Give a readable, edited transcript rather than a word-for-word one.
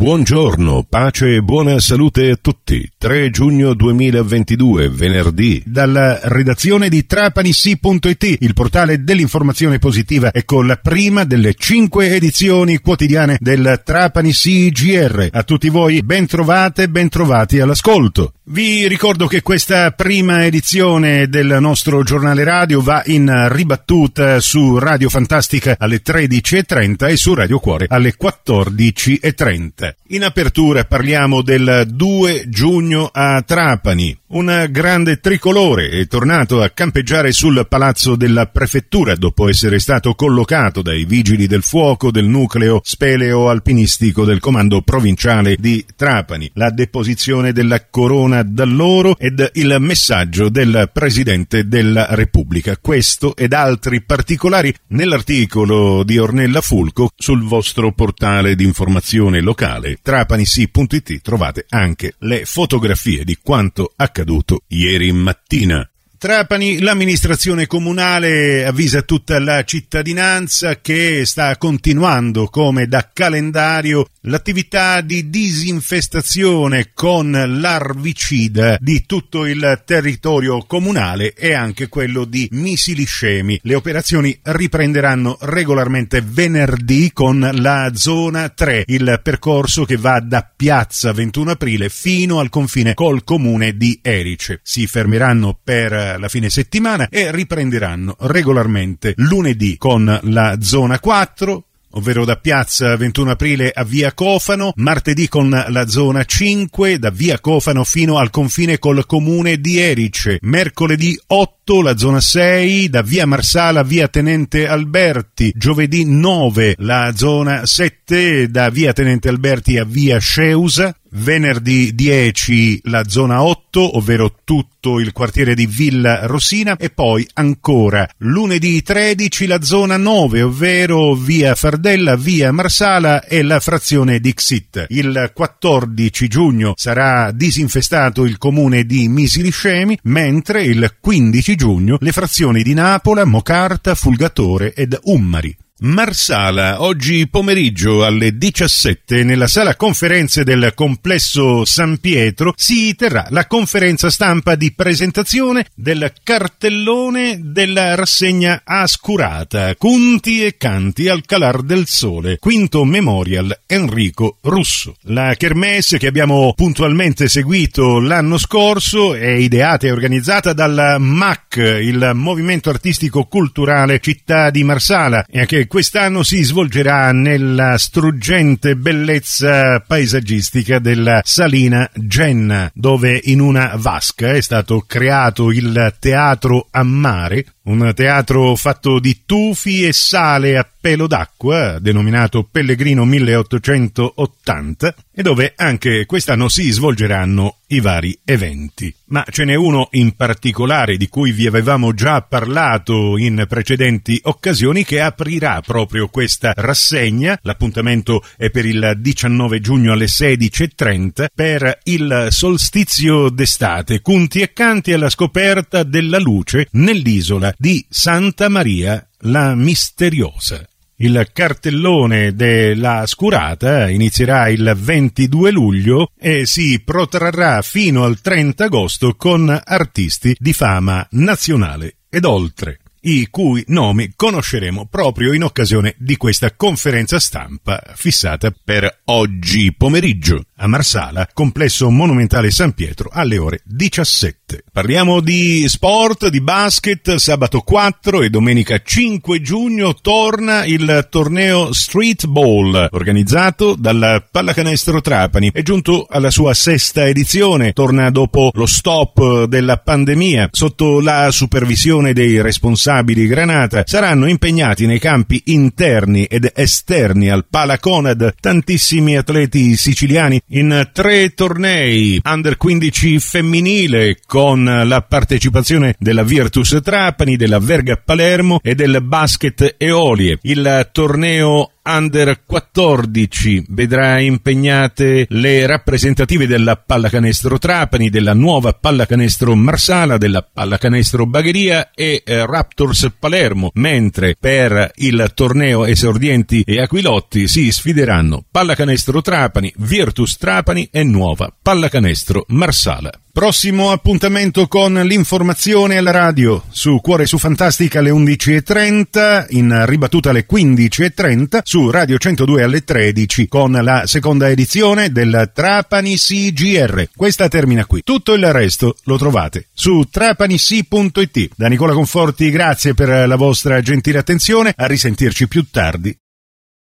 Buongiorno, pace e buona salute a tutti. 3 giugno 2022, venerdì. Dalla redazione di TrapaniSi.it, il portale dell'informazione positiva, e con la prima delle 5 edizioni quotidiane del Trapani Si GR. A tutti voi ben trovate, ben trovati all'ascolto. Vi ricordo che questa prima edizione del nostro giornale radio va in ribattuta su Radio Fantastica alle 13.30 e su Radio Cuore alle 14.30. In apertura parliamo del 2 giugno a Trapani. Un grande tricolore è tornato a campeggiare sul palazzo della prefettura dopo essere stato collocato dai vigili del fuoco del nucleo speleo-alpinistico del comando provinciale di Trapani. La deposizione della corona d'alloro ed il messaggio del Presidente della Repubblica. Questo ed altri particolari nell'articolo di Ornella Fulco sul vostro portale di informazione locale trapanisi.it. Trovate anche le fotografie di quanto accaduto ieri mattina. Trapani, l'amministrazione comunale avvisa tutta la cittadinanza che sta continuando come da calendario l'attività di disinfestazione con larvicida di tutto il territorio comunale e anche quello di Misiliscemi. Le operazioni riprenderanno regolarmente venerdì con la zona 3, il percorso che va da piazza 21 aprile fino al confine col comune di Erice. Si fermeranno per la fine settimana e riprenderanno regolarmente lunedì con la zona 4, ovvero da piazza 21 aprile a via Cofano, martedì con la zona 5, da via Cofano fino al confine col comune di Erice, mercoledì 8, la zona 6, da via Marsala a via Tenente Alberti, giovedì 9, la zona 7, da via Tenente Alberti a via Sceusa, venerdì 10, la zona 8, ovvero tutto il quartiere di Villa Rosina, e poi ancora lunedì 13, la zona 9, ovvero via Fardella, via Marsala e la frazione di Xit. Il 14 giugno sarà disinfestato il comune di Misiliscemi, mentre il 15 giugno le frazioni di Napola, Mocarta, Fulgatore ed Ummari. Marsala, oggi pomeriggio alle 17 nella sala conferenze del complesso San Pietro si terrà la conferenza stampa di presentazione del cartellone della rassegna a Scurata, Cunti e Canti al calar del sole, quinto Memorial Enrico Russo. La kermesse, che abbiamo puntualmente seguito l'anno scorso, è ideata e organizzata dalla MAC, il Movimento Artistico Culturale Città di Marsala, e anche quest'anno si svolgerà nella struggente bellezza paesaggistica della Salina Genna, dove in una vasca è stato creato il Teatro a Mare, un teatro fatto di tufi e sale a pelo d'acqua, denominato Pellegrino 1880, e dove anche quest'anno si svolgeranno i vari eventi. Ma ce n'è uno in particolare di cui vi avevamo già parlato in precedenti occasioni che aprirà proprio questa rassegna. L'appuntamento è per il 19 giugno alle 16.30 per il solstizio d'estate, Cunti e Canti alla scoperta della luce nell'isola di Santa Maria la Misteriosa. Il cartellone della Scurata inizierà il 22 luglio e si protrarrà fino al 30 agosto con artisti di fama nazionale ed oltre, i cui nomi conosceremo proprio in occasione di questa conferenza stampa fissata per oggi pomeriggio a Marsala, complesso monumentale San Pietro, alle ore 17. Parliamo di sport, di basket. Sabato 4 e domenica 5 giugno torna il torneo Street Ball organizzato dalla Pallacanestro Trapani. È giunto alla sua sesta edizione, torna dopo lo stop della pandemia. Sotto la supervisione dei responsabili Granata saranno impegnati nei campi interni ed esterni al PalaConad tantissimi atleti siciliani in tre tornei: Under 15 femminile con la partecipazione della Virtus Trapani, della Verga Palermo e del Basket Eolie, il torneo Under 14 vedrà impegnate le rappresentative della Pallacanestro Trapani, della nuova Pallacanestro Marsala, della Pallacanestro Bagheria e Raptors Palermo, mentre per il torneo esordienti e aquilotti si sfideranno Pallacanestro Trapani, Virtus Trapani e nuova Pallacanestro Marsala. Prossimo appuntamento con l'informazione alla radio su Cuore su Fantastica alle 11.30, in ribattuta alle 15.30, su Radio 102 alle 13 con la seconda edizione del Trapani Si GR. Questa termina qui. Tutto il resto lo trovate su TrapaniSi.it. Da Nicola Conforti, grazie per la vostra gentile attenzione. A risentirci più tardi.